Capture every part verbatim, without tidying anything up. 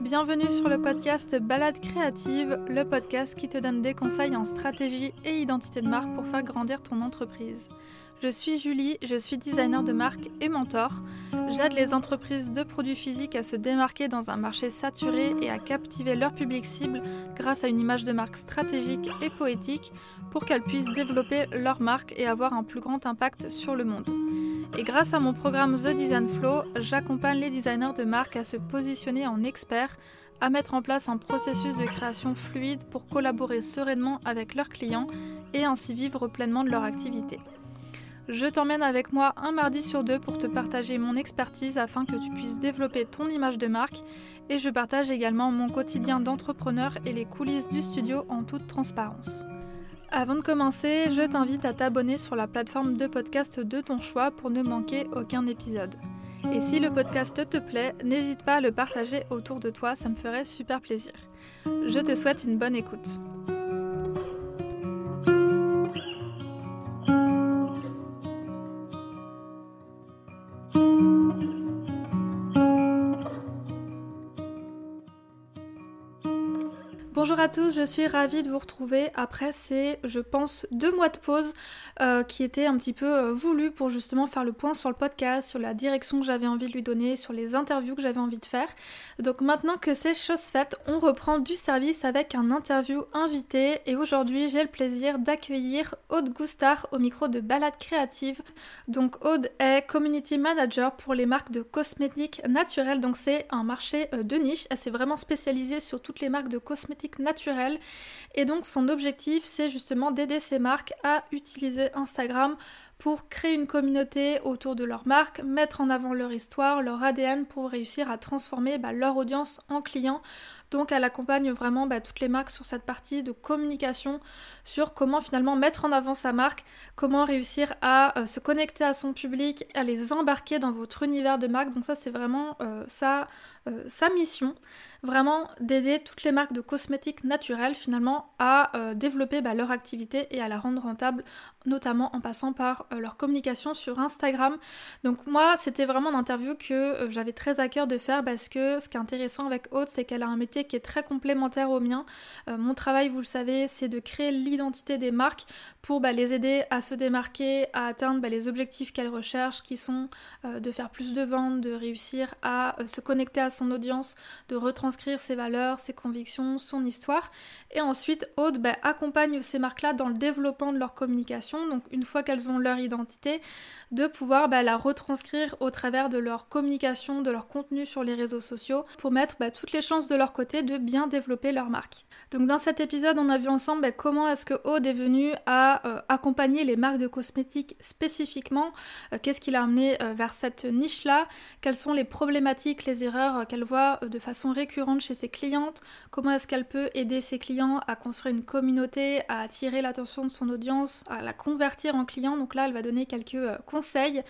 Bienvenue sur le podcast Balade Créative, le podcast qui te donne des conseils en stratégie et identité de marque pour faire grandir ton entreprise. Je suis Julie, je suis designer de marque et mentor. J'aide les entreprises de produits physiques à se démarquer dans un marché saturé et à captiver leur public cible grâce à une image de marque stratégique et poétique pour qu'elles puissent développer leur marque et avoir un plus grand impact sur le monde. Et grâce à mon programme The Design Flow, j'accompagne les designers de marque à se positionner en experts, à mettre en place un processus de création fluide pour collaborer sereinement avec leurs clients et ainsi vivre pleinement de leur activité. Je t'emmène avec moi un mardi sur deux pour te partager mon expertise afin que tu puisses développer ton image de marque et je partage également mon quotidien d'entrepreneur et les coulisses du studio en toute transparence. Avant de commencer, je t'invite à t'abonner sur la plateforme de podcast de ton choix pour ne manquer aucun épisode. Et si le podcast te plaît, n'hésite pas à le partager autour de toi, ça me ferait super plaisir. Je te souhaite une bonne écoute. Bonjour à tous, je suis ravie de vous retrouver après ces, je pense, deux mois de pause euh, qui étaient un petit peu euh, voulus pour justement faire le point sur le podcast, sur la direction que j'avais envie de lui donner, sur les interviews que j'avais envie de faire. Donc maintenant que c'est chose faite, on reprend du service avec un interview invité et aujourd'hui j'ai le plaisir d'accueillir Aude Goustard au micro de Balade Créative. Donc Aude est community manager pour les marques de cosmétiques naturels, donc c'est un marché euh, de niche, elle s'est vraiment spécialisée sur toutes les marques de cosmétiques naturel et donc son objectif c'est justement d'aider ces marques à utiliser Instagram pour créer une communauté autour de leur marque, mettre en avant leur histoire, leur A D N pour réussir à transformer bah, leur audience en clients. Donc elle accompagne vraiment bah, toutes les marques sur cette partie de communication, sur comment finalement mettre en avant sa marque, comment réussir à euh, se connecter à son public, à les embarquer dans votre univers de marque. Donc ça c'est vraiment euh, sa, euh, sa mission, vraiment d'aider toutes les marques de cosmétiques naturels finalement à euh, développer bah, leur activité et à la rendre rentable, notamment en passant par euh, leur communication sur Instagram. Donc moi c'était vraiment une interview que euh, j'avais très à cœur de faire parce que ce qui est intéressant avec Aude c'est qu'elle a un métier qui est très complémentaire au mien. Euh, mon travail, vous le savez, c'est de créer l'identité des marques pour bah, les aider à se démarquer, à atteindre bah, les objectifs qu'elles recherchent, qui sont euh, de faire plus de ventes, de réussir à euh, se connecter à son audience, de retranscrire ses valeurs, ses convictions, son histoire. Et ensuite, Aude bah, accompagne ces marques-là dans le développement de leur communication. Donc une fois qu'elles ont leur identité, de pouvoir bah, la retranscrire au travers de leur communication, de leur contenu sur les réseaux sociaux, pour mettre bah, toutes les chances de leur côté de bien développer leur marque. Donc dans cet épisode, on a vu ensemble bah, comment est-ce que Aude est venue à euh, accompagner les marques de cosmétiques spécifiquement, euh, qu'est-ce qui l'a amené euh, vers cette niche-là, quelles sont les problématiques, les erreurs euh, qu'elle voit euh, de façon récurrente chez ses clientes, comment est-ce qu'elle peut aider ses clients à construire une communauté, à attirer l'attention de son audience, à la convertir en client. Donc là, elle va donner quelques euh, conseils.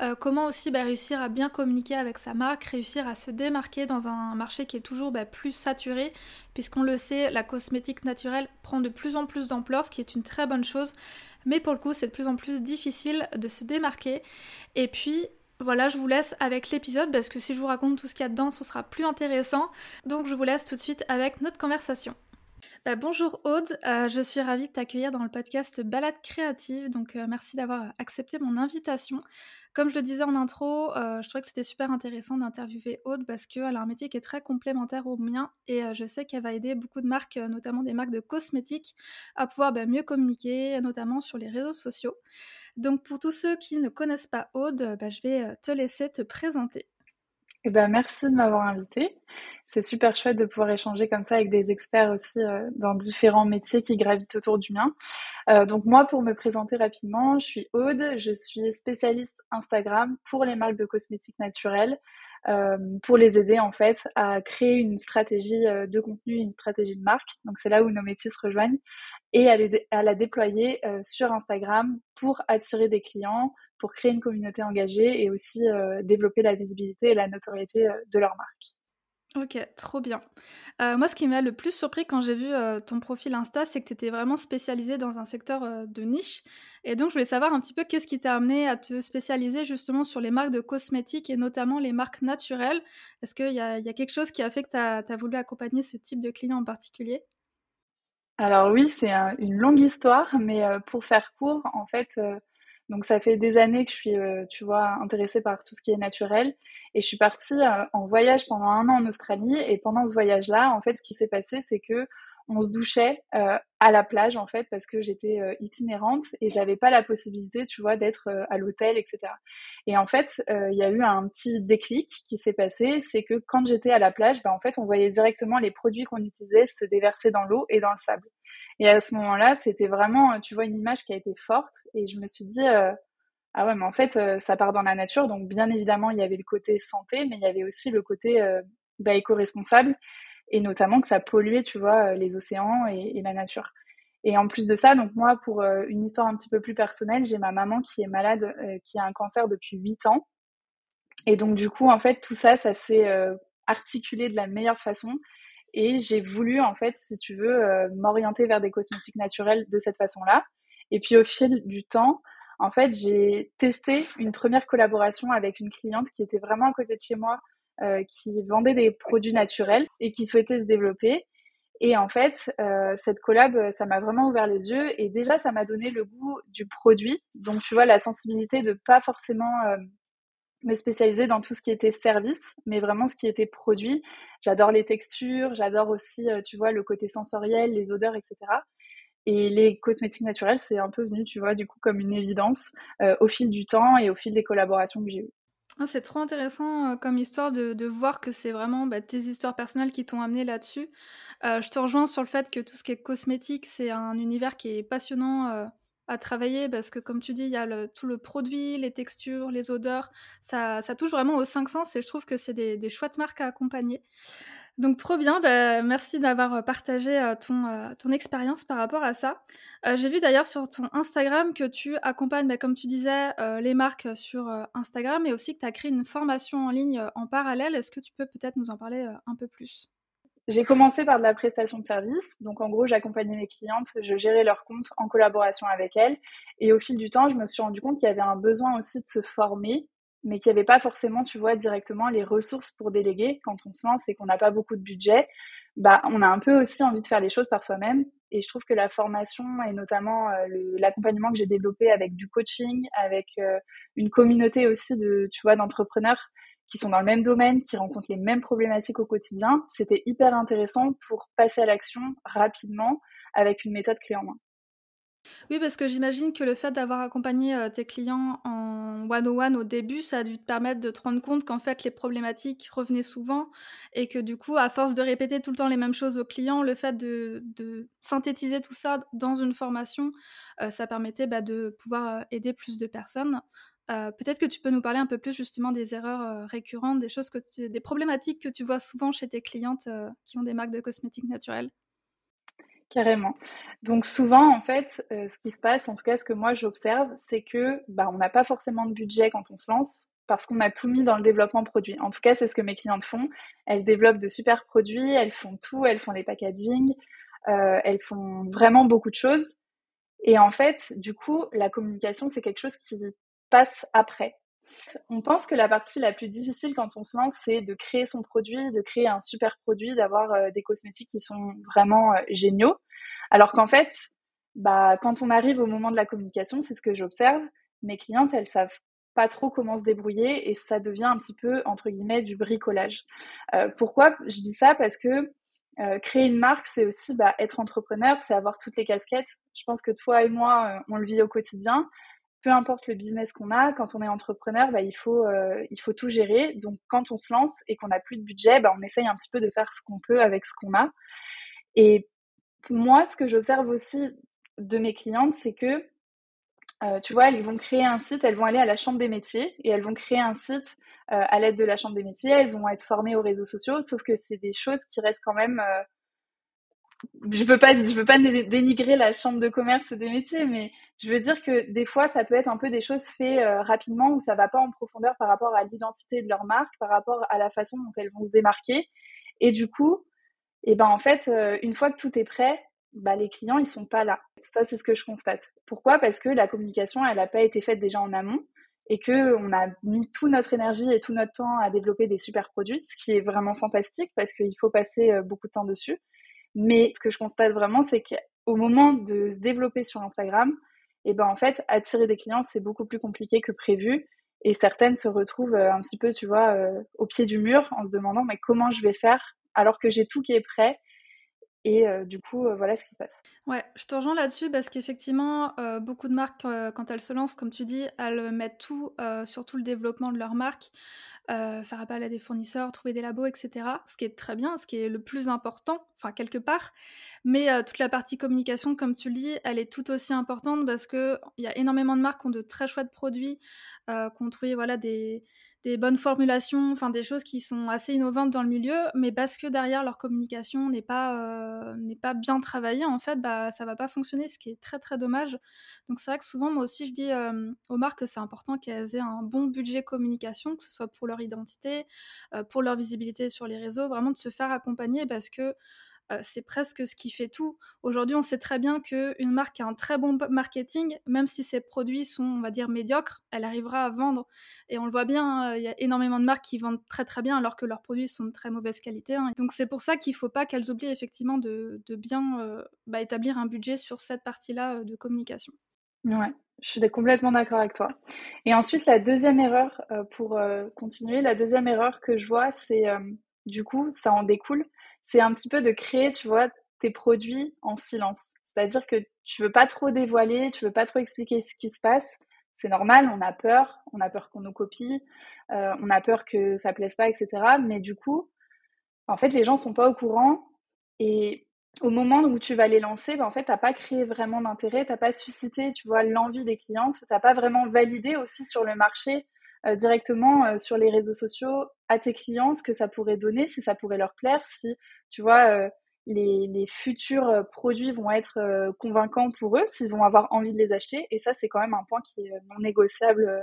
Euh, comment aussi bah, réussir à bien communiquer avec sa marque, réussir à se démarquer dans un marché qui est toujours bah, plus saturé, puisqu'on le sait, la cosmétique naturelle prend de plus en plus d'ampleur, ce qui est une très bonne chose, mais pour le coup c'est de plus en plus difficile de se démarquer. Et puis voilà, je vous laisse avec l'épisode parce que si je vous raconte tout ce qu'il y a dedans, ce sera plus intéressant. Donc je vous laisse tout de suite avec notre conversation. Bah, bonjour Aude, euh, je suis ravie de t'accueillir dans le podcast Balade Créative, donc euh, merci d'avoir accepté mon invitation. Comme je le disais en intro, euh, je trouvais que c'était super intéressant d'interviewer Aude parce qu'elle a un métier qui est très complémentaire au mien et euh, je sais qu'elle va aider beaucoup de marques, euh, notamment des marques de cosmétiques, à pouvoir bah, mieux communiquer, notamment sur les réseaux sociaux. Donc pour tous ceux qui ne connaissent pas Aude, bah, je vais te laisser te présenter. Eh ben, merci de m'avoir invitée. C'est super chouette de pouvoir échanger comme ça avec des experts aussi euh, dans différents métiers qui gravitent autour du mien. Euh, donc moi, pour me présenter rapidement, je suis Aude, je suis spécialiste Instagram pour les marques de cosmétiques naturels, euh, pour les aider en fait à créer une stratégie de contenu, une stratégie de marque. Donc c'est là où nos métiers se rejoignent et à, les, à la déployer euh, sur Instagram pour attirer des clients, pour créer une communauté engagée et aussi euh, développer la visibilité et la notoriété euh, de leur marque. Ok, trop bien. Euh, moi, ce qui m'a le plus surpris quand j'ai vu euh, ton profil Insta, c'est que tu étais vraiment spécialisée dans un secteur euh, de niche. Et donc, je voulais savoir un petit peu qu'est-ce qui t'a amené à te spécialiser justement sur les marques de cosmétiques et notamment les marques naturelles. Est-ce qu'il y a, il y a quelque chose qui a fait que tu as voulu accompagner ce type de client en particulier? Alors oui, c'est un- une longue histoire, mais euh, pour faire court, en fait, euh, donc ça fait des années que je suis, euh, tu vois, intéressée par tout ce qui est naturel. Et je suis partie euh, en voyage pendant un an en Australie. Et pendant ce voyage-là, en fait, ce qui s'est passé, c'est que on se douchait euh, à la plage, en fait, parce que j'étais euh, itinérante et j'avais pas la possibilité, tu vois, d'être euh, à l'hôtel, et cetera. Et en fait, euh, il y a eu un petit déclic qui s'est passé, c'est que quand j'étais à la plage, bah, en fait, on voyait directement les produits qu'on utilisait se déverser dans l'eau et dans le sable. Et à ce moment-là, c'était vraiment, euh, tu vois, une image qui a été forte. Et je me suis dit, euh, ah ouais, mais en fait, euh, ça part dans la nature. Donc, bien évidemment, il y avait le côté santé, mais il y avait aussi le côté euh, bah, éco-responsable. Et notamment que ça polluait, tu vois, euh, les océans et, et la nature. Et en plus de ça, donc moi, pour euh, une histoire un petit peu plus personnelle, j'ai ma maman qui est malade, euh, qui a un cancer depuis huit ans. Et donc, du coup, en fait, tout ça, ça s'est euh, articulé de la meilleure façon. Et j'ai voulu, en fait, si tu veux, euh, m'orienter vers des cosmétiques naturels de cette façon-là. Et puis, au fil du temps, en fait, j'ai testé une première collaboration avec une cliente qui était vraiment à côté de chez moi, euh, qui vendait des produits naturels et qui souhaitait se développer. Et en fait, euh, cette collab, euh, ça m'a vraiment ouvert les yeux. Et déjà, ça m'a donné le goût du produit. Donc, tu vois, la sensibilité de pas forcément euh, me spécialiser dans tout ce qui était service, mais vraiment ce qui était produit. J'adore les textures, j'adore aussi, euh, tu vois, le côté sensoriel, les odeurs, et cetera. Et les cosmétiques naturels, c'est un peu venu, tu vois, du coup, comme une évidence euh, au fil du temps et au fil des collaborations que j'ai eues. Ah, c'est trop intéressant euh, comme histoire de, de voir que c'est vraiment bah, tes histoires personnelles qui t'ont amené là-dessus. Euh, je te rejoins sur le fait que tout ce qui est cosmétique, c'est un univers qui est passionnant euh, à travailler parce que, comme tu dis, il y a le- tout le produit, les textures, les odeurs. Ça, ça touche vraiment aux cinq sens et je trouve que c'est des, des chouettes marques à accompagner. Donc trop bien, bah, merci d'avoir euh, partagé euh, ton, euh, ton expérience par rapport à ça. Euh, j'ai vu d'ailleurs sur ton Instagram que tu accompagnes, bah, comme tu disais, euh, les marques sur euh, Instagram et aussi que tu as créé une formation en ligne euh, en parallèle. Est-ce que tu peux peut-être nous en parler euh, un peu plus? J'ai commencé par de la prestation de service. Donc, en gros, j'accompagnais mes clientes, je gérais leur compte en collaboration avec elles. Et au fil du temps, je me suis rendu compte qu'il y avait un besoin aussi de se former, mais qu'il n'y avait pas forcément, tu vois, directement les ressources pour déléguer. Quand on se lance et qu'on n'a pas beaucoup de budget, bah, on a un peu aussi envie de faire les choses par soi-même. Et je trouve que la formation et notamment euh, le- l'accompagnement que j'ai développé avec du coaching, avec euh, une communauté aussi de, tu vois, d'entrepreneurs qui sont dans le même domaine, qui rencontrent les mêmes problématiques au quotidien, c'était hyper intéressant pour passer à l'action rapidement avec une méthode clé en main. Oui, parce que j'imagine que le fait d'avoir accompagné euh, tes clients en one-on-one au début, ça a dû te permettre de te rendre compte qu'en fait, les problématiques revenaient souvent et que du coup, à force de répéter tout le temps les mêmes choses aux clients, le fait de, de synthétiser tout ça dans une formation, euh, ça permettait bah, de pouvoir euh, aider plus de personnes. Euh, Peut-être que tu peux nous parler un peu plus justement des erreurs euh, récurrentes, des choses que tu- des problématiques que tu vois souvent chez tes clientes euh, qui ont des marques de cosmétiques naturels. Carrément. Donc souvent, en fait, euh, ce qui se passe, en tout cas ce que moi j'observe, c'est que bah, on n'a pas forcément de budget quand on se lance parce qu'on a tout mis dans le développement produit. En tout cas, c'est ce que mes clientes font. Elles développent de super produits, elles font tout, elles font les packaging, euh, elles font vraiment beaucoup de choses. Et en fait, du coup, la communication, c'est quelque chose qui passe après. On pense que la partie la plus difficile quand on se lance, c'est de créer son produit, de créer un super produit, d'avoir euh, des cosmétiques qui sont vraiment euh, géniaux. Alors qu'en fait, bah, quand on arrive au moment de la communication, c'est ce que j'observe, mes clientes, elles savent pas trop comment se débrouiller et ça devient un petit peu, entre guillemets, du bricolage. Euh, pourquoi je dis ça? Parce que euh, créer une marque, c'est aussi bah, être entrepreneur, c'est avoir toutes les casquettes. Je pense que toi et moi, euh, on le vit au quotidien. Peu importe le business qu'on a, quand on est entrepreneur, bah, il, faut, euh, il faut tout gérer. Donc, quand on se lance et qu'on n'a plus de budget, bah, on essaye un petit peu de faire ce qu'on peut avec ce qu'on a. Et moi, ce que j'observe aussi de mes clientes, c'est que, euh, tu vois, elles vont créer un site, elles vont aller à la chambre des métiers et elles vont créer un site euh, à l'aide de la chambre des métiers, elles vont être formées aux réseaux sociaux, sauf que c'est des choses qui restent quand même euh, je veux pas, je veux pas dé- dénigrer la chambre de commerce des métiers, mais je veux dire que des fois, ça peut être un peu des choses faites euh, rapidement où ça va pas en profondeur par rapport à l'identité de leur marque, par rapport à la façon dont elles vont se démarquer. Et du coup, et ben en fait, euh, une fois que tout est prêt, bah, les clients, ils sont pas là. Ça, c'est ce que je constate. Pourquoi ? Parce que la communication, elle n'a pas été faite déjà en amont et qu'on a mis toute notre énergie et tout notre temps à développer des super produits, ce qui est vraiment fantastique parce qu'il faut passer beaucoup de temps dessus. Mais ce que je constate vraiment, c'est qu'au moment de se développer sur Instagram, et ben en fait, attirer des clients, c'est beaucoup plus compliqué que prévu. Et certaines se retrouvent un petit peu, tu vois, au pied du mur en se demandant mais comment je vais faire alors que j'ai tout qui est prêt. Et euh, du coup, euh, voilà ce qui se passe. Ouais, je te rejoins là-dessus parce qu'effectivement, euh, beaucoup de marques, euh, quand elles se lancent, comme tu dis, elles mettent tout, euh, surtout le développement de leur marque, euh, faire appel à des fournisseurs, trouver des labos, et cetera. Ce qui est très bien, ce qui est le plus important, enfin quelque part. Mais euh, toute la partie communication, comme tu le dis, elle est tout aussi importante parce qu'il y a énormément de marques qui ont de très chouettes produits, euh, qui ont trouvé voilà, des... des bonnes formulations, enfin des choses qui sont assez innovantes dans le milieu, mais parce que derrière leur communication n'est pas, euh, n'est pas bien travaillée, en fait, bah, ça va pas fonctionner, ce qui est très très dommage. Donc c'est vrai que souvent, moi aussi, je dis euh, aux marques que c'est important qu'elles aient un bon budget communication, que ce soit pour leur identité, euh, pour leur visibilité sur les réseaux, vraiment de se faire accompagner parce que Euh, c'est presque ce qui fait tout. Aujourd'hui, on sait très bien qu'une marque a un très bon marketing, même si ses produits sont, on va dire, médiocres, elle arrivera à vendre. Et on le voit bien, il euh, y a énormément de marques qui vendent très très bien alors que leurs produits sont de très mauvaise qualité, hein. Donc c'est pour ça qu'il ne faut pas qu'elles oublient effectivement de, de bien euh, bah, établir un budget sur cette partie-là euh, de communication. Ouais, je suis complètement d'accord avec toi. Et ensuite, la deuxième erreur, euh, pour euh, continuer, la deuxième erreur que je vois, c'est euh, du coup, ça en découle. C'est un petit peu de créer, tu vois, tes produits en silence. C'est-à-dire que tu veux pas trop dévoiler, tu veux pas trop expliquer ce qui se passe. C'est normal, on a peur, on a peur qu'on nous copie, euh, on a peur que ça plaise pas, et cetera. Mais du coup, en fait, les gens sont pas au courant et au moment où tu vas les lancer, ben en fait, t'as pas créé vraiment d'intérêt, t'as pas suscité, tu vois, l'envie des clientes, t'as pas vraiment validé aussi sur le marché euh, directement euh, sur les réseaux sociaux à tes clients ce que ça pourrait donner, si ça pourrait leur plaire, si tu vois, euh, les, les futurs produits vont être euh, convaincants pour eux, s'ils vont avoir envie de les acheter. Et ça, c'est quand même un point qui est non négociable euh,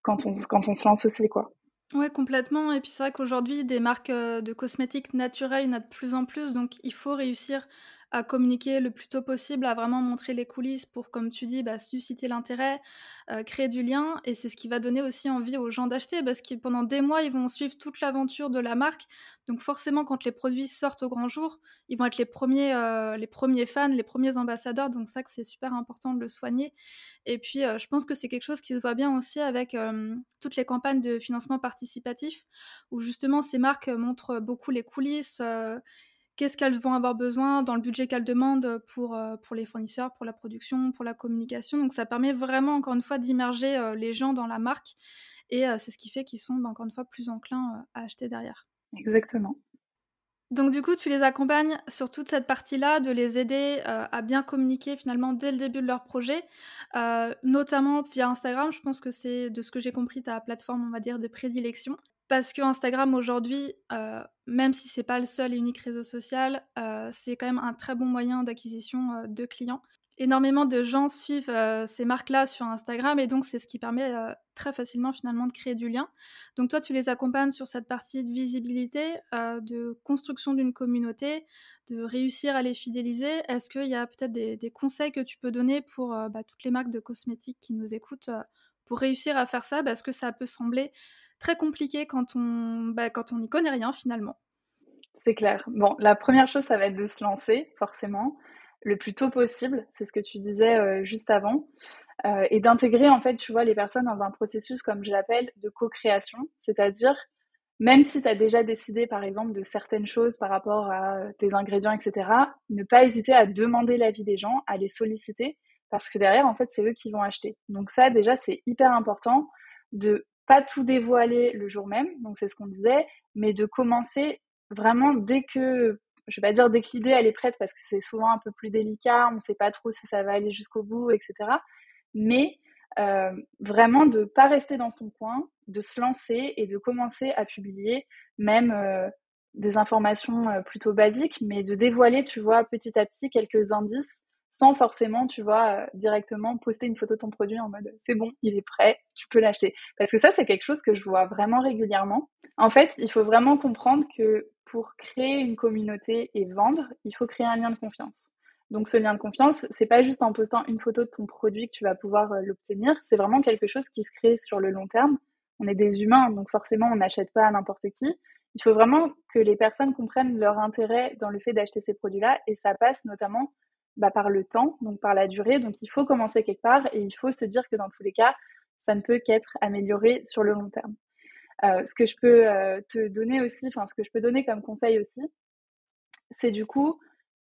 quand on, quand on se lance aussi, quoi. Ouais, complètement. Et puis c'est vrai qu'aujourd'hui, des marques euh, de cosmétiques naturels, il y en a de plus en plus. Donc, il faut réussir à communiquer le plus tôt possible, à vraiment montrer les coulisses pour, comme tu dis, bah, susciter l'intérêt, euh, créer du lien. Et c'est ce qui va donner aussi envie aux gens d'acheter parce que pendant des mois, ils vont suivre toute l'aventure de la marque. Donc forcément, quand les produits sortent au grand jour, ils vont être les premiers, euh, les premiers fans, les premiers ambassadeurs. Donc ça, c'est super important de le soigner. Et puis, euh, je pense que c'est quelque chose qui se voit bien aussi avec euh, toutes les campagnes de financement participatif où justement, ces marques montrent beaucoup les coulisses, euh, qu'est-ce qu'elles vont avoir besoin dans le budget qu'elles demandent pour, euh, pour les fournisseurs, pour la production, pour la communication. Donc ça permet vraiment, encore une fois, d'immerger euh, les gens dans la marque. Et euh, c'est ce qui fait qu'ils sont, bah, encore une fois, plus enclins euh, à acheter derrière. Exactement. Donc du coup, tu les accompagnes sur toute cette partie-là, de les aider euh, à bien communiquer finalement dès le début de leur projet, euh, notamment via Instagram. Je pense que c'est, de ce que j'ai compris, ta plateforme, on va dire, de prédilection. Parce que Instagram aujourd'hui, euh, même si c'est pas le seul et unique réseau social, euh, c'est quand même un très bon moyen d'acquisition euh, de clients. Énormément de gens suivent euh, ces marques-là sur Instagram et donc c'est ce qui permet euh, très facilement finalement de créer du lien. Donc toi, tu les accompagnes sur cette partie de visibilité, euh, de construction d'une communauté, de réussir à les fidéliser. Est-ce qu'il y a peut-être des, des conseils que tu peux donner pour euh, bah, toutes les marques de cosmétiques qui nous écoutent euh, pour réussir à faire ça parce que ça peut sembler très compliqué quand on bah, quand on n'y connaît rien finalement. C'est clair. Bon, la première chose, ça va être de se lancer, forcément, le plus tôt possible, c'est ce que tu disais euh, juste avant, euh, et d'intégrer, en fait, tu vois, les personnes dans un processus, comme je l'appelle, de co-création, c'est-à-dire, même si tu as déjà décidé, par exemple, de certaines choses par rapport à tes ingrédients, et cetera, ne pas hésiter à demander l'avis des gens, à les solliciter, parce que derrière, en fait, c'est eux qui vont acheter. Donc ça, déjà, c'est hyper important de pas tout dévoiler le jour même, donc c'est ce qu'on disait, mais de commencer vraiment dès que, je vais pas dire dès que l'idée elle est prête, parce que c'est souvent un peu plus délicat, on sait pas trop si ça va aller jusqu'au bout, et cetera. Mais euh, vraiment de pas rester dans son coin, de se lancer et de commencer à publier même euh, des informations euh, plutôt basiques, mais de dévoiler, tu vois, petit à petit quelques indices sans forcément, tu vois, euh, directement poster une photo de ton produit en mode c'est bon, il est prêt, tu peux l'acheter. Parce que ça, c'est quelque chose que je vois vraiment régulièrement. En fait, il faut vraiment comprendre que pour créer une communauté et vendre, il faut créer un lien de confiance. Donc ce lien de confiance, c'est pas juste en postant une photo de ton produit que tu vas pouvoir euh, l'obtenir, c'est vraiment quelque chose qui se crée sur le long terme. On est des humains, donc forcément on n'achète pas à n'importe qui. Il faut vraiment que les personnes comprennent leur intérêt dans le fait d'acheter ces produits-là, et ça passe notamment bah, par le temps, donc par la durée. Donc il faut commencer quelque part et il faut se dire que dans tous les cas, ça ne peut qu'être amélioré sur le long terme. Euh, ce que je peux euh, te donner aussi, enfin ce que je peux donner comme conseil aussi, c'est du coup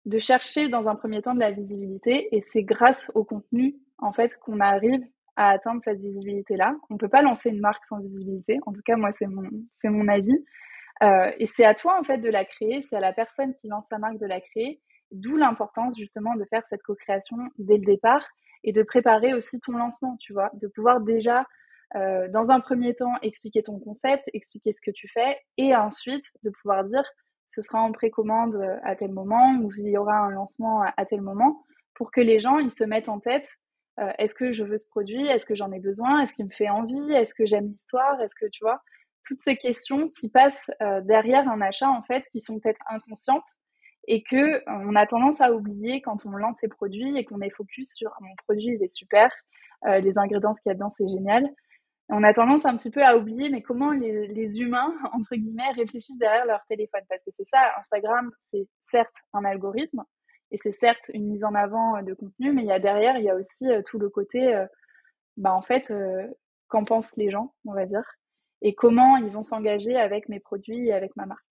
de chercher dans un premier temps de la visibilité, et c'est grâce au contenu en fait qu'on arrive à atteindre cette visibilité-là. On ne peut pas lancer une marque sans visibilité, en tout cas moi c'est mon, c'est mon avis. Euh, et c'est à toi en fait de la créer, c'est à la personne qui lance sa marque de la créer, d'où l'importance justement de faire cette co-création dès le départ et de préparer aussi ton lancement, tu vois, de pouvoir déjà euh, dans un premier temps expliquer ton concept, expliquer ce que tu fais, et ensuite de pouvoir dire ce sera en précommande à tel moment ou il y aura un lancement à, à tel moment, pour que les gens ils se mettent en tête euh, est-ce que je veux ce produit, est-ce que j'en ai besoin, est-ce qu'il me fait envie, est-ce que j'aime l'histoire, est-ce que tu vois, toutes ces questions qui passent euh, derrière un achat, en fait, qui sont peut-être inconscientes et qu'on euh, a tendance à oublier quand on lance ses produits et qu'on est focus sur « mon produit, il est super, euh, les ingrédients qu'il y a dedans, c'est génial ». On a tendance un petit peu à oublier, mais comment les, les humains, entre guillemets, réfléchissent derrière leur téléphone. Parce que c'est ça, Instagram, c'est certes un algorithme et c'est certes une mise en avant de contenu, mais il y a derrière, il y a aussi euh, tout le côté, euh, bah, en fait, euh, qu'en pensent les gens, on va dire. Et comment ils vont s'engager avec mes produits et avec ma marque.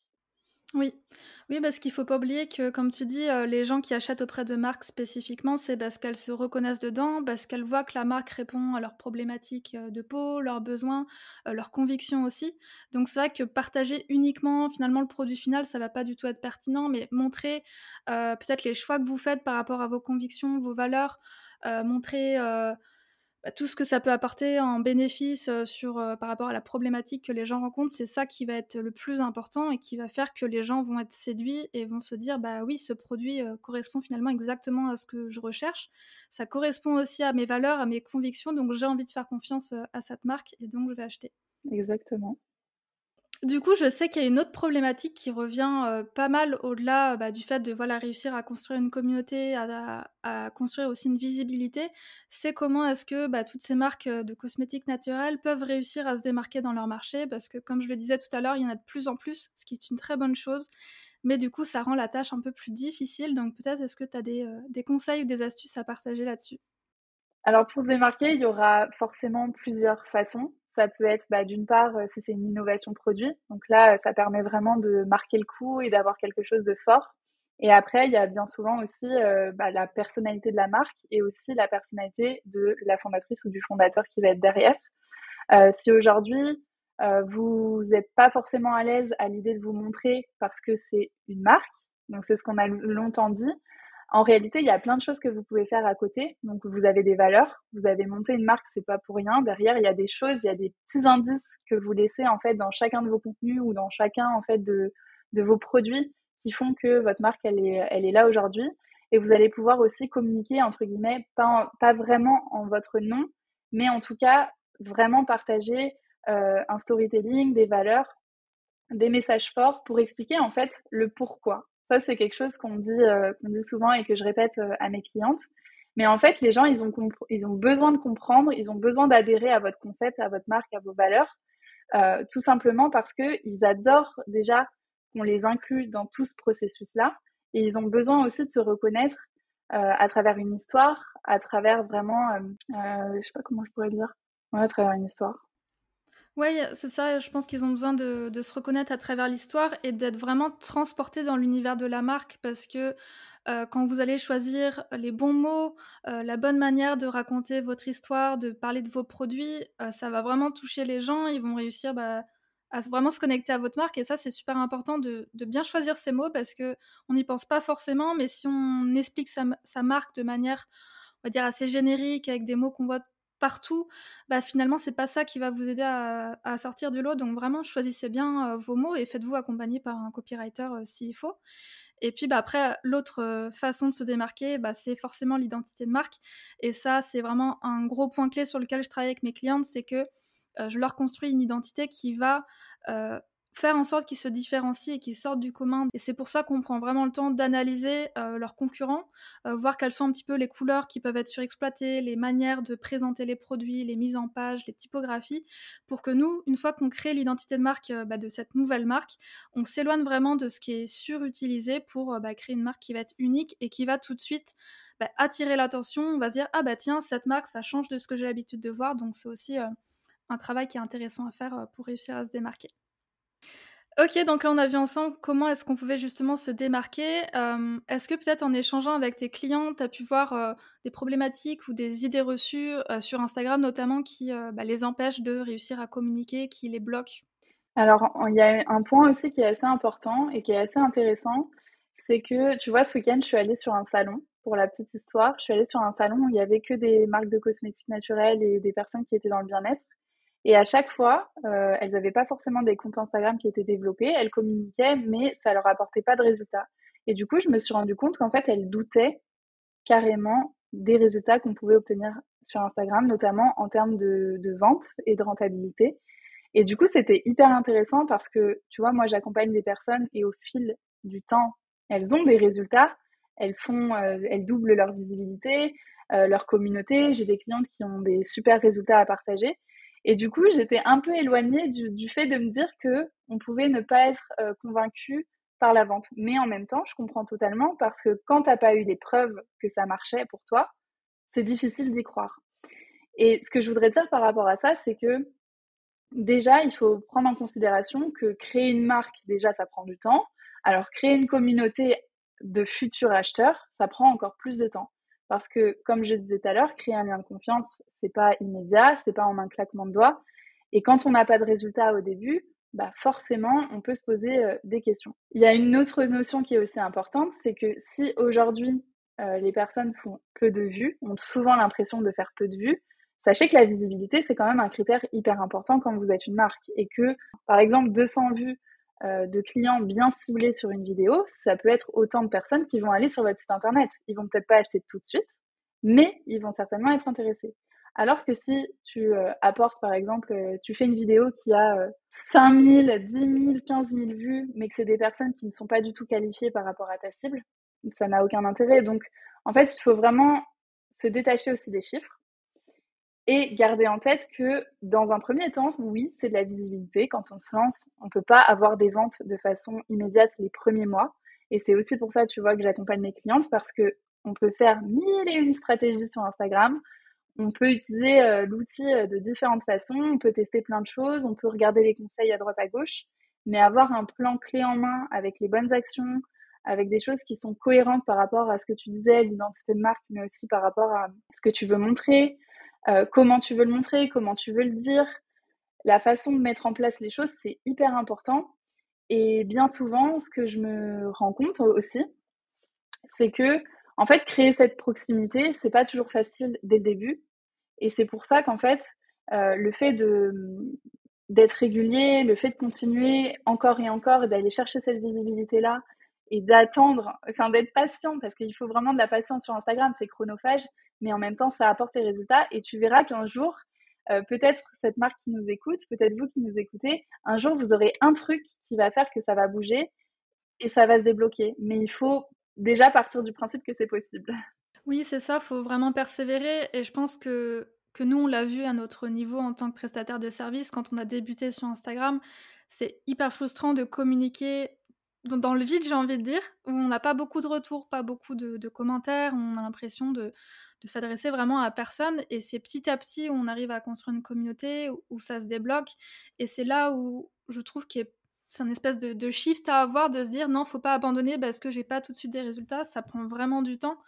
Oui, oui, parce qu'il ne faut pas oublier que, comme tu dis, euh, les gens qui achètent auprès de marques spécifiquement, c'est parce qu'elles se reconnaissent dedans, parce qu'elles voient que la marque répond à leurs problématiques euh, de peau, leurs besoins, euh, leurs convictions aussi. Donc c'est vrai que partager uniquement, finalement, le produit final, ça ne va pas du tout être pertinent, mais montrer euh, peut-être les choix que vous faites par rapport à vos convictions, vos valeurs, euh, montrer... Euh, tout ce que ça peut apporter en bénéfice sur, euh, par rapport à la problématique que les gens rencontrent, c'est ça qui va être le plus important et qui va faire que les gens vont être séduits et vont se dire « bah oui, ce produit euh, correspond finalement exactement à ce que je recherche, ça correspond aussi à mes valeurs, à mes convictions, donc j'ai envie de faire confiance à cette marque et donc je vais acheter. » Exactement. Du coup, je sais qu'il y a une autre problématique qui revient euh, pas mal au-delà bah, du fait de voilà, réussir à construire une communauté, à, à, à construire aussi une visibilité. C'est comment est-ce que bah, toutes ces marques de cosmétiques naturels peuvent réussir à se démarquer dans leur marché, parce que comme je le disais tout à l'heure, il y en a de plus en plus, ce qui est une très bonne chose. Mais du coup, ça rend la tâche un peu plus difficile. Donc peut-être, est-ce que tu as des, euh, des conseils ou des astuces à partager là-dessus? Alors pour se démarquer, il y aura forcément plusieurs façons. Ça peut être, bah, d'une part, euh, si c'est une innovation produit. Donc là, euh, ça permet vraiment de marquer le coup et d'avoir quelque chose de fort. Et après, il y a bien souvent aussi euh, bah, la personnalité de la marque et aussi la personnalité de la fondatrice ou du fondateur qui va être derrière. Euh, si aujourd'hui, euh, vous n'êtes pas forcément à l'aise à l'idée de vous montrer parce que c'est une marque, donc c'est ce qu'on a longtemps dit, en réalité, il y a plein de choses que vous pouvez faire à côté. Donc, vous avez des valeurs, vous avez monté une marque, c'est pas pour rien. Derrière, il y a des choses, il y a des petits indices que vous laissez en fait dans chacun de vos contenus ou dans chacun en fait de de vos produits qui font que votre marque elle est elle est là aujourd'hui. Et vous allez pouvoir aussi communiquer entre guillemets, pas en, pas vraiment en votre nom, mais en tout cas vraiment partager euh, un storytelling, des valeurs, des messages forts pour expliquer en fait le pourquoi. Ça, c'est quelque chose qu'on dit, euh, qu'on dit souvent et que je répète euh, à mes clientes. Mais en fait, les gens, ils ont, comp- ils ont besoin de comprendre, ils ont besoin d'adhérer à votre concept, à votre marque, à vos valeurs, euh, tout simplement parce qu'ils adorent déjà qu'on les inclue dans tout ce processus-là. Et ils ont besoin aussi de se reconnaître euh, à travers une histoire, à travers vraiment, euh, euh, je sais pas comment je pourrais dire, ouais, à travers une histoire. Oui, c'est ça, je pense qu'ils ont besoin de, de se reconnaître à travers l'histoire et d'être vraiment transportés dans l'univers de la marque, parce que euh, quand vous allez choisir les bons mots, euh, la bonne manière de raconter votre histoire, de parler de vos produits, euh, ça va vraiment toucher les gens, ils vont réussir bah, à vraiment se connecter à votre marque, et ça c'est super important de, de bien choisir ces mots, parce qu'on n'y pense pas forcément, mais si on explique sa, sa marque de manière, on va dire, assez générique, avec des mots qu'on voit partout, bah finalement c'est pas ça qui va vous aider à, à sortir du lot. Donc vraiment choisissez bien euh, vos mots et faites-vous accompagner par un copywriter euh, s'il faut. Et puis bah, après, l'autre façon de se démarquer, bah, c'est forcément l'identité de marque. Et ça, c'est vraiment un gros point clé sur lequel je travaille avec mes clientes, c'est que euh, je leur construis une identité qui va euh, faire en sorte qu'ils se différencient et qu'ils sortent du commun. Et c'est pour ça qu'on prend vraiment le temps d'analyser euh, leurs concurrents, euh, voir quelles sont un petit peu les couleurs qui peuvent être surexploitées, les manières de présenter les produits, les mises en page, les typographies, pour que nous, une fois qu'on crée l'identité de marque euh, bah, de cette nouvelle marque, on s'éloigne vraiment de ce qui est surutilisé pour euh, bah, créer une marque qui va être unique et qui va tout de suite bah, attirer l'attention. On va se dire « Ah bah tiens, cette marque, ça change de ce que j'ai l'habitude de voir », donc c'est aussi euh, un travail qui est intéressant à faire euh, pour réussir à se démarquer. Ok, donc là on a vu ensemble comment est-ce qu'on pouvait justement se démarquer. Euh, est-ce que peut-être en échangeant avec tes clients, tu as pu voir euh, des problématiques ou des idées reçues euh, sur Instagram notamment qui euh, bah, les empêchent de réussir à communiquer, qui les bloquent? Alors il y a un point aussi qui est assez important et qui est assez intéressant, c'est que tu vois, ce week-end je suis allée sur un salon, pour la petite histoire, je suis allée sur un salon où il n'y avait que des marques de cosmétiques naturels et des personnes qui étaient dans le bien-être. Et à chaque fois, euh, elles n'avaient pas forcément des comptes Instagram qui étaient développés, elles communiquaient, mais ça leur apportait pas de résultats. Et du coup, je me suis rendu compte qu'en fait, elles doutaient carrément des résultats qu'on pouvait obtenir sur Instagram, notamment en termes de, de vente et de rentabilité. Et du coup, c'était hyper intéressant parce que, tu vois, moi, j'accompagne des personnes et au fil du temps, elles ont des résultats, elles font, euh, elles doublent leur visibilité, euh, leur communauté. J'ai des clientes qui ont des super résultats à partager. Et du coup, j'étais un peu éloignée du, du fait de me dire qu'on pouvait ne pas être euh, convaincue par la vente. Mais en même temps, je comprends totalement parce que quand tu n'as pas eu les preuves que ça marchait pour toi, c'est difficile d'y croire. Et ce que je voudrais dire par rapport à ça, c'est que déjà, il faut prendre en considération que créer une marque, déjà, ça prend du temps. Alors, créer une communauté de futurs acheteurs, ça prend encore plus de temps. Parce que, comme je disais tout à l'heure, créer un lien de confiance, c'est pas immédiat, c'est pas en un claquement de doigts. Et quand on n'a pas de résultat au début, bah forcément, on peut se poser euh, des questions. Il y a une autre notion qui est aussi importante, c'est que si aujourd'hui, euh, les personnes font peu de vues, ont souvent l'impression de faire peu de vues, sachez que la visibilité, c'est quand même un critère hyper important quand vous êtes une marque. Et que, par exemple, deux cents vues euh, de clients bien ciblés sur une vidéo, ça peut être autant de personnes qui vont aller sur votre site internet. Ils vont peut-être pas acheter tout de suite, mais ils vont certainement être intéressés. Alors que si tu euh, apportes, par exemple, euh, tu fais une vidéo qui a euh, cinq mille, dix mille, quinze mille vues, mais que c'est des personnes qui ne sont pas du tout qualifiées par rapport à ta cible, ça n'a aucun intérêt. Donc, en fait, il faut vraiment se détacher aussi des chiffres et garder en tête que, dans un premier temps, oui, c'est de la visibilité. Quand on se lance, on ne peut pas avoir des ventes de façon immédiate les premiers mois. Et c'est aussi pour ça, tu vois, que j'accompagne mes clientes parce qu'on peut faire mille et une stratégies sur Instagram. On peut utiliser euh, l'outil de différentes façons, on peut tester plein de choses, on peut regarder les conseils à droite à gauche, mais avoir un plan clé en main avec les bonnes actions, avec des choses qui sont cohérentes par rapport à ce que tu disais, l'identité de marque, mais aussi par rapport à ce que tu veux montrer, euh, comment tu veux le montrer, comment tu veux le dire, la façon de mettre en place les choses, c'est hyper important. Et bien souvent, ce que je me rends compte aussi, c'est que en fait, créer cette proximité, c'est pas toujours facile dès le début. Et c'est pour ça qu'en fait, euh, le fait de, d'être régulier, le fait de continuer encore et encore, et d'aller chercher cette visibilité-là, et d'attendre, enfin d'être patient, parce qu'il faut vraiment de la patience sur Instagram, c'est chronophage, mais en même temps, ça apporte les résultats. Et tu verras qu'un jour, euh, peut-être cette marque qui nous écoute, peut-être vous qui nous écoutez, un jour, vous aurez un truc qui va faire que ça va bouger, et ça va se débloquer. Mais il faut déjà partir du principe que c'est possible. Oui, c'est ça, il faut vraiment persévérer. Et je pense que, que nous, on l'a vu à notre niveau en tant que prestataire de service, quand on a débuté sur Instagram, c'est hyper frustrant de communiquer dans le vide, j'ai envie de dire, où on n'a pas beaucoup de retours, pas beaucoup de, de commentaires, on a l'impression de, de s'adresser vraiment à personne. Et c'est petit à petit où on arrive à construire une communauté, où, où ça se débloque. Et c'est là où je trouve qu'il y a C'est un espèce de, de shift à avoir, de se dire non, faut pas abandonner parce que j'ai pas tout de suite des résultats, ça prend vraiment du temps.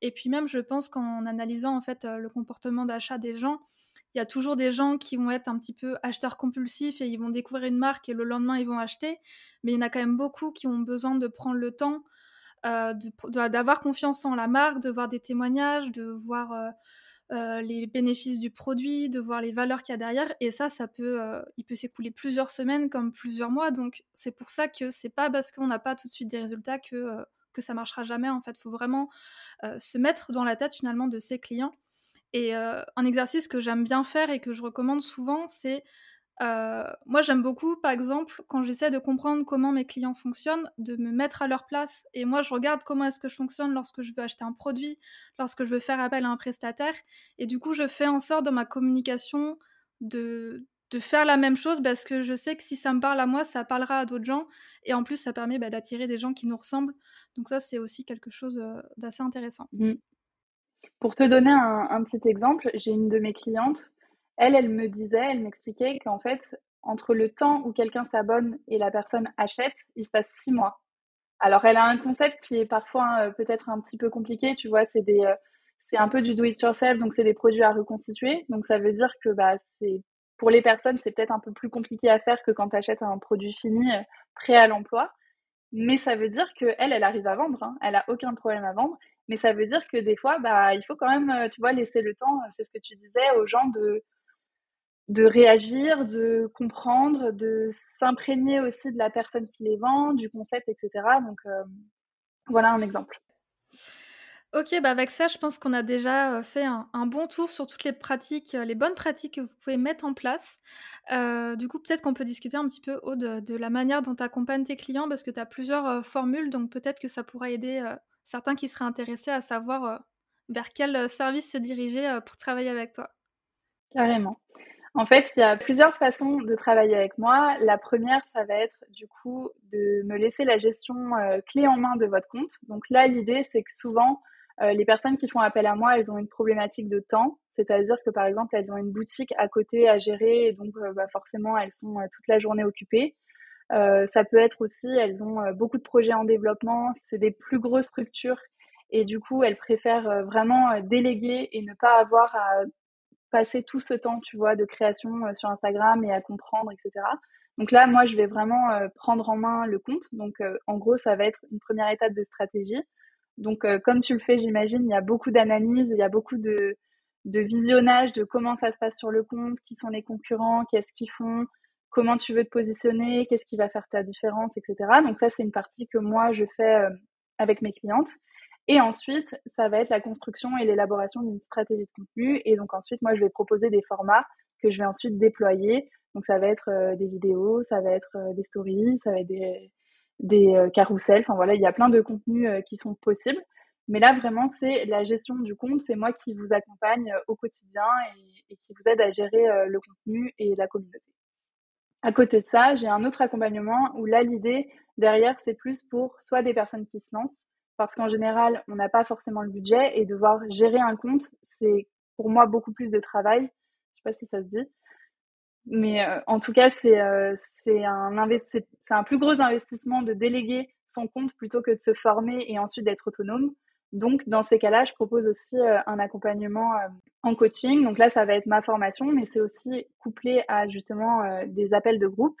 Et puis même, je pense qu'en analysant en fait le comportement d'achat des gens, il y a toujours des gens qui vont être un petit peu acheteurs compulsifs et ils vont découvrir une marque et le lendemain ils vont acheter. Mais il y en a quand même beaucoup qui ont besoin de prendre le temps, euh, de, de, d'avoir confiance en la marque, de voir des témoignages, de voir euh, euh, les bénéfices du produit, de voir les valeurs qu'il y a derrière. Et ça, ça peut, euh, il peut s'écouler plusieurs semaines comme plusieurs mois. Donc, c'est pour ça que c'est pas parce qu'on n'a pas tout de suite des résultats que, euh, que ça marchera jamais. En fait, il faut vraiment euh, se mettre dans la tête finalement de ses clients. Et euh, un exercice que j'aime bien faire et que je recommande souvent, c'est... Euh, moi j'aime beaucoup par exemple quand j'essaie de comprendre comment mes clients fonctionnent, de me mettre à leur place, et moi je regarde comment est-ce que je fonctionne lorsque je veux acheter un produit, lorsque je veux faire appel à un prestataire, et du coup je fais en sorte dans ma communication de, de faire la même chose, parce que je sais que si ça me parle à moi, ça parlera à d'autres gens, et en plus ça permet bah, d'attirer des gens qui nous ressemblent. Donc ça, c'est aussi quelque chose d'assez intéressant. Mmh. Pour te donner un, un petit exemple, j'ai une de mes clientes. Elle, elle me disait, elle m'expliquait qu'en fait, entre le temps où quelqu'un s'abonne et la personne achète, il se passe six mois. Alors, elle a un concept qui est parfois hein, peut-être un petit peu compliqué, tu vois, c'est des, euh, c'est un peu du do-it-yourself, donc c'est des produits à reconstituer. Donc, ça veut dire que bah, c'est, pour les personnes, c'est peut-être un peu plus compliqué à faire que quand tu achètes un produit fini, euh, prêt à l'emploi. Mais ça veut dire qu'elle, elle arrive à vendre, hein, elle n'a aucun problème à vendre. Mais ça veut dire que des fois, bah, il faut quand même, euh, tu vois, laisser le temps, c'est ce que tu disais, aux gens de... de réagir, de comprendre, de s'imprégner aussi de la personne qui les vend, du concept, et cetera. Donc, euh, voilà un exemple. Ok, bah avec ça, je pense qu'on a déjà fait un, un bon tour sur toutes les pratiques, les bonnes pratiques que vous pouvez mettre en place. Euh, du coup, peut-être qu'on peut discuter un petit peu, Aude, de, de la manière dont tu accompagnes tes clients, parce que tu as plusieurs euh, formules, donc peut-être que ça pourra aider euh, certains qui seraient intéressés à savoir euh, vers quel service se diriger euh, pour travailler avec toi. Carrément. En fait, il y a plusieurs façons de travailler avec moi. La première, ça va être du coup de me laisser la gestion euh, clé en main de votre compte. Donc là, l'idée, c'est que souvent, euh, les personnes qui font appel à moi, elles ont une problématique de temps. C'est-à-dire que par exemple, elles ont une boutique à côté à gérer, et donc euh, bah, forcément, elles sont euh, toute la journée occupées. Euh, ça peut être aussi, elles ont euh, beaucoup de projets en développement, c'est des plus grosses structures, et du coup, elles préfèrent euh, vraiment euh, déléguer et ne pas avoir à... passer tout ce temps, tu vois, de création euh, sur Instagram et à comprendre, et cetera. Donc là, moi, je vais vraiment euh, prendre en main le compte. Donc, euh, en gros, ça va être une première étape de stratégie. Donc, euh, comme tu le fais, j'imagine, il y a beaucoup d'analyses, il y a beaucoup de, de visionnage de comment ça se passe sur le compte, qui sont les concurrents, qu'est-ce qu'ils font, comment tu veux te positionner, qu'est-ce qui va faire ta différence, et cetera. Donc ça, c'est une partie que moi, je fais euh, avec mes clientes. Et ensuite, ça va être la construction et l'élaboration d'une stratégie de contenu. Et donc ensuite, moi, je vais proposer des formats que je vais ensuite déployer. Donc ça va être euh, des vidéos, ça va être euh, des stories, ça va être des, des euh, carousels. Enfin voilà, il y a plein de contenus euh, qui sont possibles. Mais là, vraiment, c'est la gestion du compte. C'est moi qui vous accompagne euh, au quotidien et, et qui vous aide à gérer euh, le contenu et la communauté. À côté de ça, j'ai un autre accompagnement où là, l'idée derrière, c'est plus pour soit des personnes qui se lancent, parce qu'en général, on n'a pas forcément le budget, et devoir gérer un compte, c'est pour moi beaucoup plus de travail. Je ne sais pas si ça se dit. Mais euh, en tout cas, c'est, euh, c'est, un investi- c'est un plus gros investissement de déléguer son compte plutôt que de se former et ensuite d'être autonome. Donc, dans ces cas-là, je propose aussi euh, un accompagnement euh, en coaching. Donc là, ça va être ma formation, mais c'est aussi couplé à justement euh, des appels de groupe.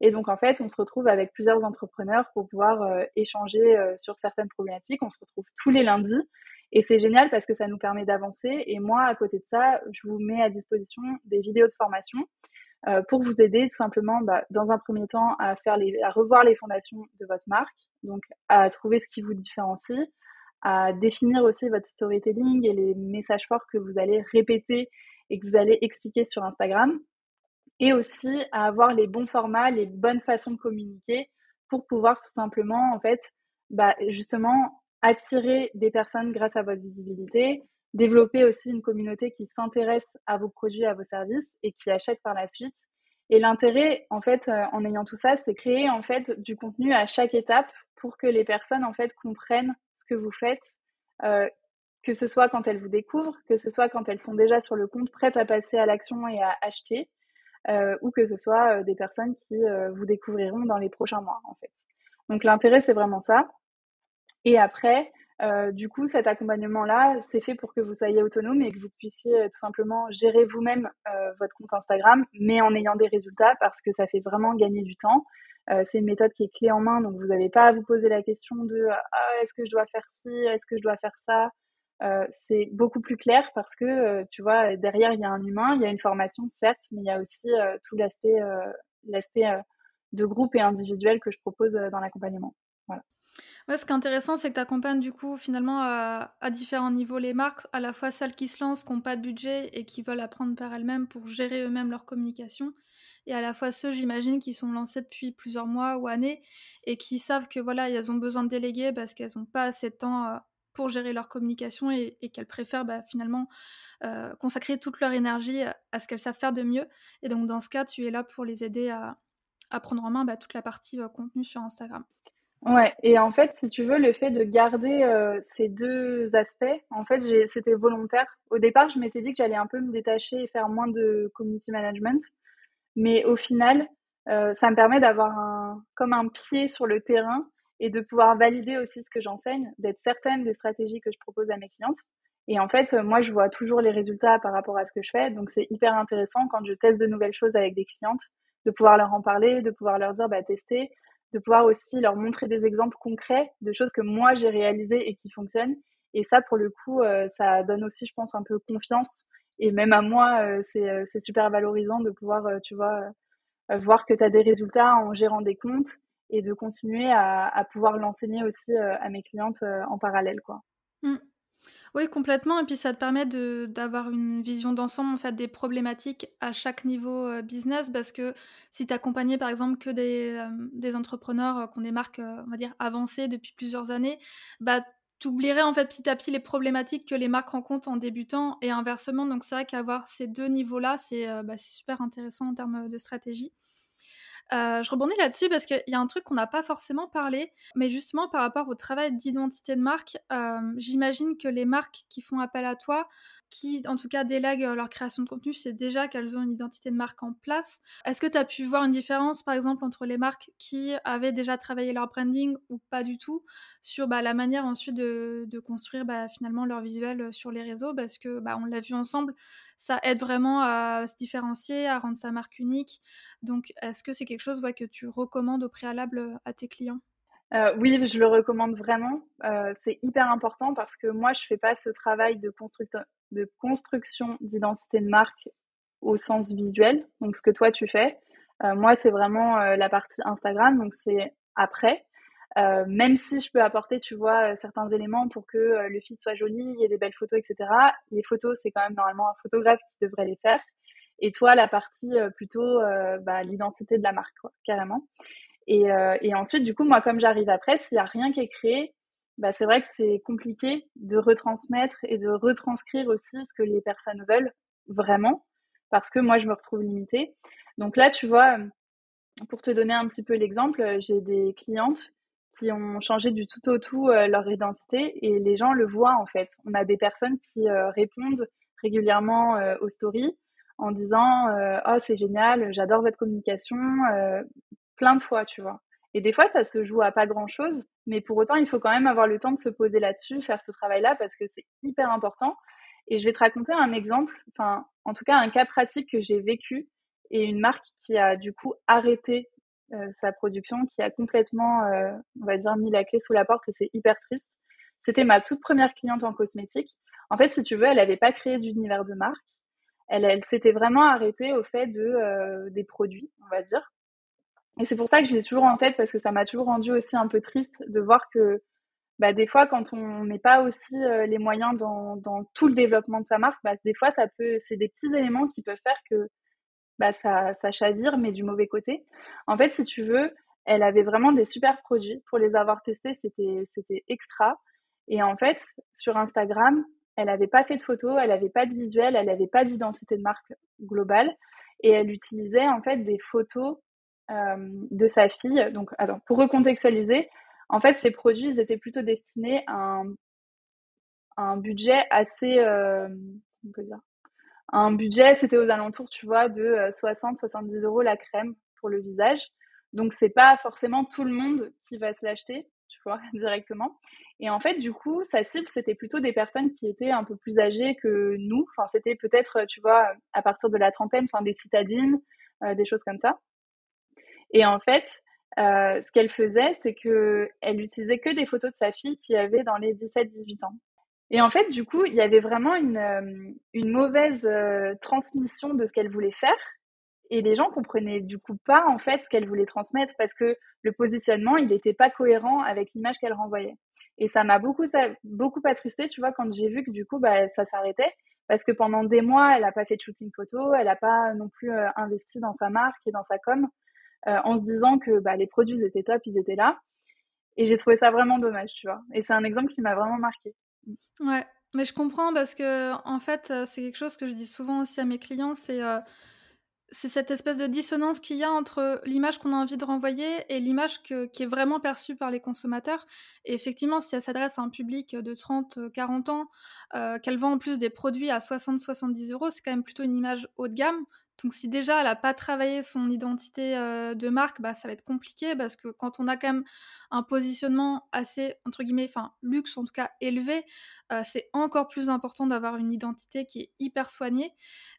Et donc, en fait, on se retrouve avec plusieurs entrepreneurs pour pouvoir euh, échanger euh, sur certaines problématiques. On se retrouve tous les lundis, et c'est génial parce que ça nous permet d'avancer. Et moi, à côté de ça, je vous mets à disposition des vidéos de formation euh, pour vous aider tout simplement, bah, dans un premier temps, à, faire les, à revoir les fondations de votre marque, donc à trouver ce qui vous différencie, à définir aussi votre storytelling et les messages forts que vous allez répéter et que vous allez expliquer sur Instagram. Et aussi à avoir les bons formats, les bonnes façons de communiquer pour pouvoir tout simplement, en fait, bah, justement, attirer des personnes grâce à votre visibilité, développer aussi une communauté qui s'intéresse à vos produits, à vos services et qui achète par la suite. Et l'intérêt, en fait, euh, en ayant tout ça, c'est créer, en fait, du contenu à chaque étape pour que les personnes, en fait, comprennent ce que vous faites, euh, que ce soit quand elles vous découvrent, que ce soit quand elles sont déjà sur le compte prêtes à passer à l'action et à acheter. Euh, ou que ce soit euh, des personnes qui euh, vous découvriront dans les prochains mois, en fait. Donc l'intérêt, c'est vraiment ça. Et après, euh, du coup, cet accompagnement-là, c'est fait pour que vous soyez autonome et que vous puissiez euh, tout simplement gérer vous-même euh, votre compte Instagram, mais en ayant des résultats, parce que ça fait vraiment gagner du temps. Euh, c'est une méthode qui est clé en main, donc vous n'avez pas à vous poser la question de ah, « est-ce que je dois faire ci ? Est-ce que je dois faire ça ? euh, c'est beaucoup plus clair parce que, euh, tu vois, derrière, il y a un humain, il y a une formation, certes, mais il y a aussi euh, tout l'aspect, euh, l'aspect euh, de groupe et individuel que je propose euh, dans l'accompagnement. Voilà. Ouais, ce qui est intéressant, c'est que tu accompagnes du coup finalement à, à différents niveaux les marques, à la fois celles qui se lancent, qui n'ont pas de budget et qui veulent apprendre par elles-mêmes pour gérer eux-mêmes leur communication, et à la fois ceux, j'imagine, qui sont lancés depuis plusieurs mois ou années et qui savent que voilà, elles ont besoin de déléguer parce qu'elles n'ont pas assez de temps pour gérer leur communication et, et qu'elles préfèrent bah, finalement euh, consacrer toute leur énergie à ce qu'elles savent faire de mieux. Et donc dans ce cas, tu es là pour les aider à, à prendre en main bah, toute la partie euh, contenu sur Instagram. Ouais, et en fait, si tu veux, le fait de garder euh, ces deux aspects, en fait, j'ai, c'était volontaire. Au départ, je m'étais dit que j'allais un peu me détacher et faire moins de community management, mais au final, euh, ça me permet d'avoir un, comme un pied sur le terrain et de pouvoir valider aussi ce que j'enseigne, d'être certaine des stratégies que je propose à mes clientes. Et en fait, moi, je vois toujours les résultats par rapport à ce que je fais, donc c'est hyper intéressant quand je teste de nouvelles choses avec des clientes, de pouvoir leur en parler, de pouvoir leur dire, bah, tester, de pouvoir aussi leur montrer des exemples concrets de choses que moi j'ai réalisées et qui fonctionnent. Et ça, pour le coup, euh, ça donne aussi, je pense, un peu confiance. Et même à moi, euh, c'est, euh, c'est super valorisant de pouvoir, euh, tu vois, euh, voir que tu as des résultats en gérant des comptes et de continuer à, à pouvoir l'enseigner aussi euh, à mes clientes euh, en parallèle, quoi. Mmh. Oui, complètement. Et puis, ça te permet de, d'avoir une vision d'ensemble en fait, des problématiques à chaque niveau euh, business. Parce que si tu accompagnais, par exemple, que des, euh, des entrepreneurs euh, qui ont des marques, euh, on va dire, avancées depuis plusieurs années, bah, tu oublierais en fait, petit à petit les problématiques que les marques rencontrent en débutant et inversement. Donc, c'est vrai qu'avoir ces deux niveaux-là, c'est, euh, bah, c'est super intéressant en termes de stratégie. Euh, je rebondis là-dessus parce qu'il y a un truc qu'on n'a pas forcément parlé, mais justement par rapport au travail d'identité de marque, euh, j'imagine que les marques qui font appel à toi, qui en tout cas délèguent leur création de contenu, c'est déjà qu'elles ont une identité de marque en place. Est-ce que tu as pu voir une différence par exemple entre les marques qui avaient déjà travaillé leur branding ou pas du tout sur bah, la manière ensuite de, de construire bah, finalement leur visuel sur les réseaux, parce que bah, on l'a vu ensemble, ça aide vraiment à se différencier, à rendre sa marque unique. Donc, est-ce que c'est quelque chose ouais, que tu recommandes au préalable à tes clients ? euh, Oui, je le recommande vraiment. Euh, c'est hyper important parce que moi, je ne fais pas ce travail de, constructe- de construction d'identité de marque au sens visuel. Donc, ce que toi, tu fais. Euh, moi, c'est vraiment euh, la partie Instagram. Donc, c'est après. Euh, même si je peux apporter, tu vois, euh, certains éléments pour que euh, le feed soit joli, il y ait des belles photos, et cetera. Les photos, c'est quand même normalement un photographe qui devrait les faire. Et toi, la partie euh, plutôt, euh, bah, l'identité de la marque, quoi, carrément. Et, euh, et ensuite, du coup, moi, comme j'arrive après, s'il n'y a rien qui est créé, bah, c'est vrai que c'est compliqué de retransmettre et de retranscrire aussi ce que les personnes veulent vraiment, parce que moi, je me retrouve limitée. Donc là, tu vois, pour te donner un petit peu l'exemple, j'ai des clientes qui ont changé du tout au tout euh, leur identité et les gens le voient en fait. On a des personnes qui euh, répondent régulièrement euh, aux stories en disant euh, « Oh, c'est génial, j'adore votre communication euh, », plein de fois, tu vois. Et des fois, ça se joue à pas grand-chose, mais pour autant, il faut quand même avoir le temps de se poser là-dessus, faire ce travail-là parce que c'est hyper important. Et je vais te raconter un exemple, enfin, en tout cas, un cas pratique que j'ai vécu et une marque qui a du coup arrêté Euh, sa production, qui a complètement, euh, on va dire, mis la clé sous la porte, et c'est hyper triste. C'était ma toute première cliente en cosmétique. En fait, si tu veux, elle n'avait pas créé d'univers de marque. Elle, elle s'était vraiment arrêtée au fait de, euh, des produits, on va dire. Et c'est pour ça que j'ai toujours en tête, parce que ça m'a toujours rendue aussi un peu triste de voir que bah, des fois, quand on met pas aussi euh, les moyens dans, dans tout le développement de sa marque, bah, des fois, ça peut, c'est des petits éléments qui peuvent faire que bah ça, ça chavire, mais du mauvais côté. En fait, si tu veux, elle avait vraiment des super produits. Pour les avoir testés, c'était, c'était extra. Et en fait, sur Instagram, elle n'avait pas fait de photos, elle n'avait pas de visuel, elle n'avait pas d'identité de marque globale. Et elle utilisait en fait des photos euh, de sa fille. Donc, attends, pour recontextualiser, en fait, ces produits, ils étaient plutôt destinés à un, à un budget assez, euh, on peut dire, un budget, c'était aux alentours, tu vois, de soixante à soixante-dix euros la crème pour le visage. Donc, c'est pas forcément tout le monde qui va se l'acheter, tu vois, directement. Et en fait, du coup, sa cible, c'était plutôt des personnes qui étaient un peu plus âgées que nous. Enfin, c'était peut-être, tu vois, à partir de la trentaine, enfin, des citadines, euh, des choses comme ça. Et en fait, euh, ce qu'elle faisait, c'est qu'elle utilisait que des photos de sa fille qui avait dans les dix-sept à dix-huit ans. Et en fait, du coup, il y avait vraiment une, une mauvaise euh, transmission de ce qu'elle voulait faire. Et les gens comprenaient du coup pas, en fait, ce qu'elle voulait transmettre parce que le positionnement, il n'était pas cohérent avec l'image qu'elle renvoyait. Et ça m'a beaucoup, beaucoup attristée, tu vois, quand j'ai vu que du coup, bah, ça s'arrêtait. Parce que pendant des mois, elle n'a pas fait de shooting photo, elle n'a pas non plus euh, investi dans sa marque et dans sa com, euh, en se disant que bah, les produits étaient top, ils étaient là. Et j'ai trouvé ça vraiment dommage, tu vois. Et c'est un exemple qui m'a vraiment marquée. Ouais, mais je comprends parce que, en fait, c'est quelque chose que je dis souvent aussi à mes clients, c'est... Euh... c'est cette espèce de dissonance qu'il y a entre l'image qu'on a envie de renvoyer et l'image que, qui est vraiment perçue par les consommateurs. Et effectivement, si elle s'adresse à un public de trente à quarante ans, euh, qu'elle vend en plus des produits à soixante à soixante-dix euros, c'est quand même plutôt une image haut de gamme. Donc si déjà elle n'a pas travaillé son identité euh, de marque, bah, ça va être compliqué parce que quand on a quand même un positionnement assez, entre guillemets, enfin luxe en tout cas élevé, euh, c'est encore plus important d'avoir une identité qui est hyper soignée.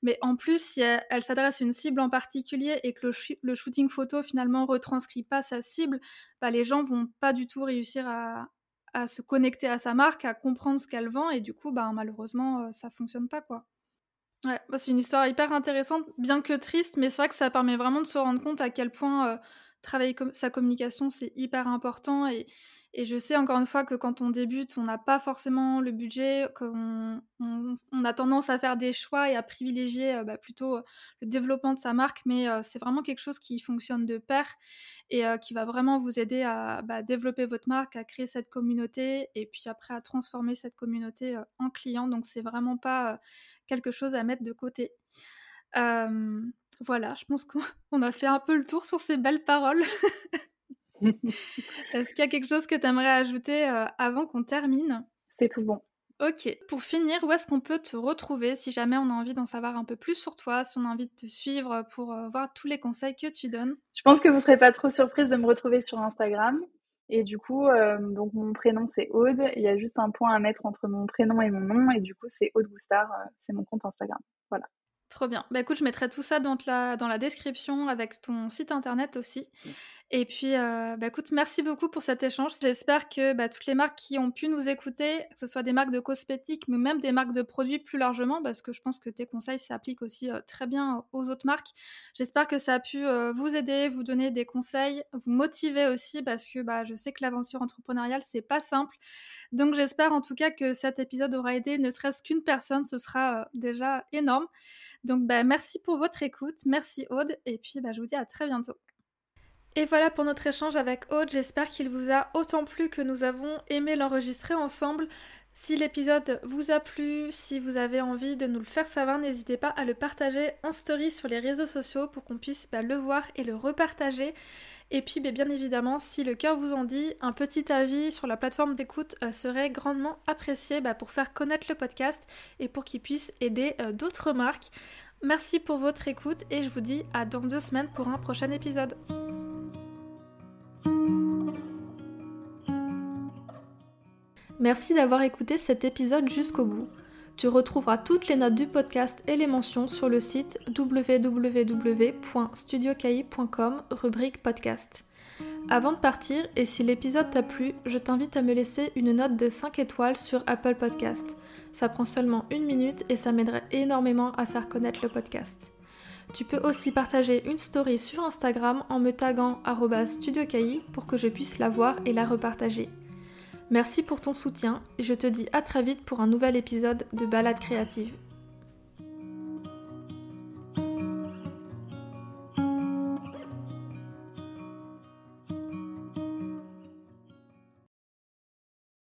Mais en plus, si elle, elle s'adresse à une cible en particulier et que le, sh- le shooting photo finalement retranscrit pas sa cible, bah, les gens vont pas du tout réussir à, à se connecter à sa marque, à comprendre ce qu'elle vend et du coup, bah, malheureusement, euh, ça fonctionne pas quoi. Ouais, c'est une histoire hyper intéressante, bien que triste, mais c'est vrai que ça permet vraiment de se rendre compte à quel point euh, travailler com- sa communication, c'est hyper important. Et, et je sais encore une fois que quand on débute, on n'a pas forcément le budget, qu'on on, on a tendance à faire des choix et à privilégier euh, bah, plutôt euh, le développement de sa marque, mais euh, c'est vraiment quelque chose qui fonctionne de pair et euh, qui va vraiment vous aider à bah, développer votre marque, à créer cette communauté et puis après à transformer cette communauté euh, en client. Donc c'est vraiment pas... Euh, quelque chose à mettre de côté. Euh, voilà, je pense qu'on a fait un peu le tour sur ces belles paroles. Est-ce qu'il y a quelque chose que tu aimerais ajouter avant qu'on termine ? C'est tout bon. Ok, pour finir, où est-ce qu'on peut te retrouver si jamais on a envie d'en savoir un peu plus sur toi, si on a envie de te suivre pour voir tous les conseils que tu donnes ? Je pense que vous ne serez pas trop surprise de me retrouver sur Instagram. Et du coup, euh, donc mon prénom c'est Aude, il y a juste un point à mettre entre mon prénom et mon nom, et du coup c'est Aude Goustard, euh, c'est mon compte Instagram, voilà. Trop bien, bah écoute je mettrai tout ça dans la, dans la description avec ton site internet aussi, et puis euh, bah écoute merci beaucoup pour cet échange, j'espère que bah, toutes les marques qui ont pu nous écouter, que ce soit des marques de cosmétiques, mais même des marques de produits plus largement, parce que je pense que tes conseils s'appliquent aussi euh, très bien aux autres marques, j'espère que ça a pu euh, vous aider, vous donner des conseils, vous motiver aussi, parce que bah, je sais que l'aventure entrepreneuriale c'est pas simple, donc j'espère en tout cas que cet épisode aura aidé ne serait-ce qu'une personne, ce sera euh, déjà énorme. Donc bah, merci pour votre écoute, merci Aude, et puis bah, je vous dis à très bientôt. Et voilà pour notre échange avec Aude, j'espère qu'il vous a autant plu que nous avons aimé l'enregistrer ensemble. Si l'épisode vous a plu, si vous avez envie de nous le faire savoir, n'hésitez pas à le partager en story sur les réseaux sociaux pour qu'on puisse bah, le voir et le repartager. Et puis bah, bien évidemment, si le cœur vous en dit, un petit avis sur la plateforme d'écoute euh, serait grandement apprécié bah, pour faire connaître le podcast et pour qu'il puisse aider euh, d'autres marques. Merci pour votre écoute et je vous dis à dans deux semaines pour un prochain épisode. Merci d'avoir écouté cet épisode jusqu'au bout. Tu retrouveras toutes les notes du podcast et les mentions sur le site double vé double vé double vé point studio k i point com rubrique podcast. Avant de partir, et si l'épisode t'a plu, je t'invite à me laisser une note de cinq étoiles sur Apple Podcast. Ça prend seulement une minute et ça m'aiderait énormément à faire connaître le podcast. Tu peux aussi partager une story sur Instagram en me taguant arobase studio k i pour que je puisse la voir et la repartager. Merci pour ton soutien et je te dis à très vite pour un nouvel épisode de Balade Créative.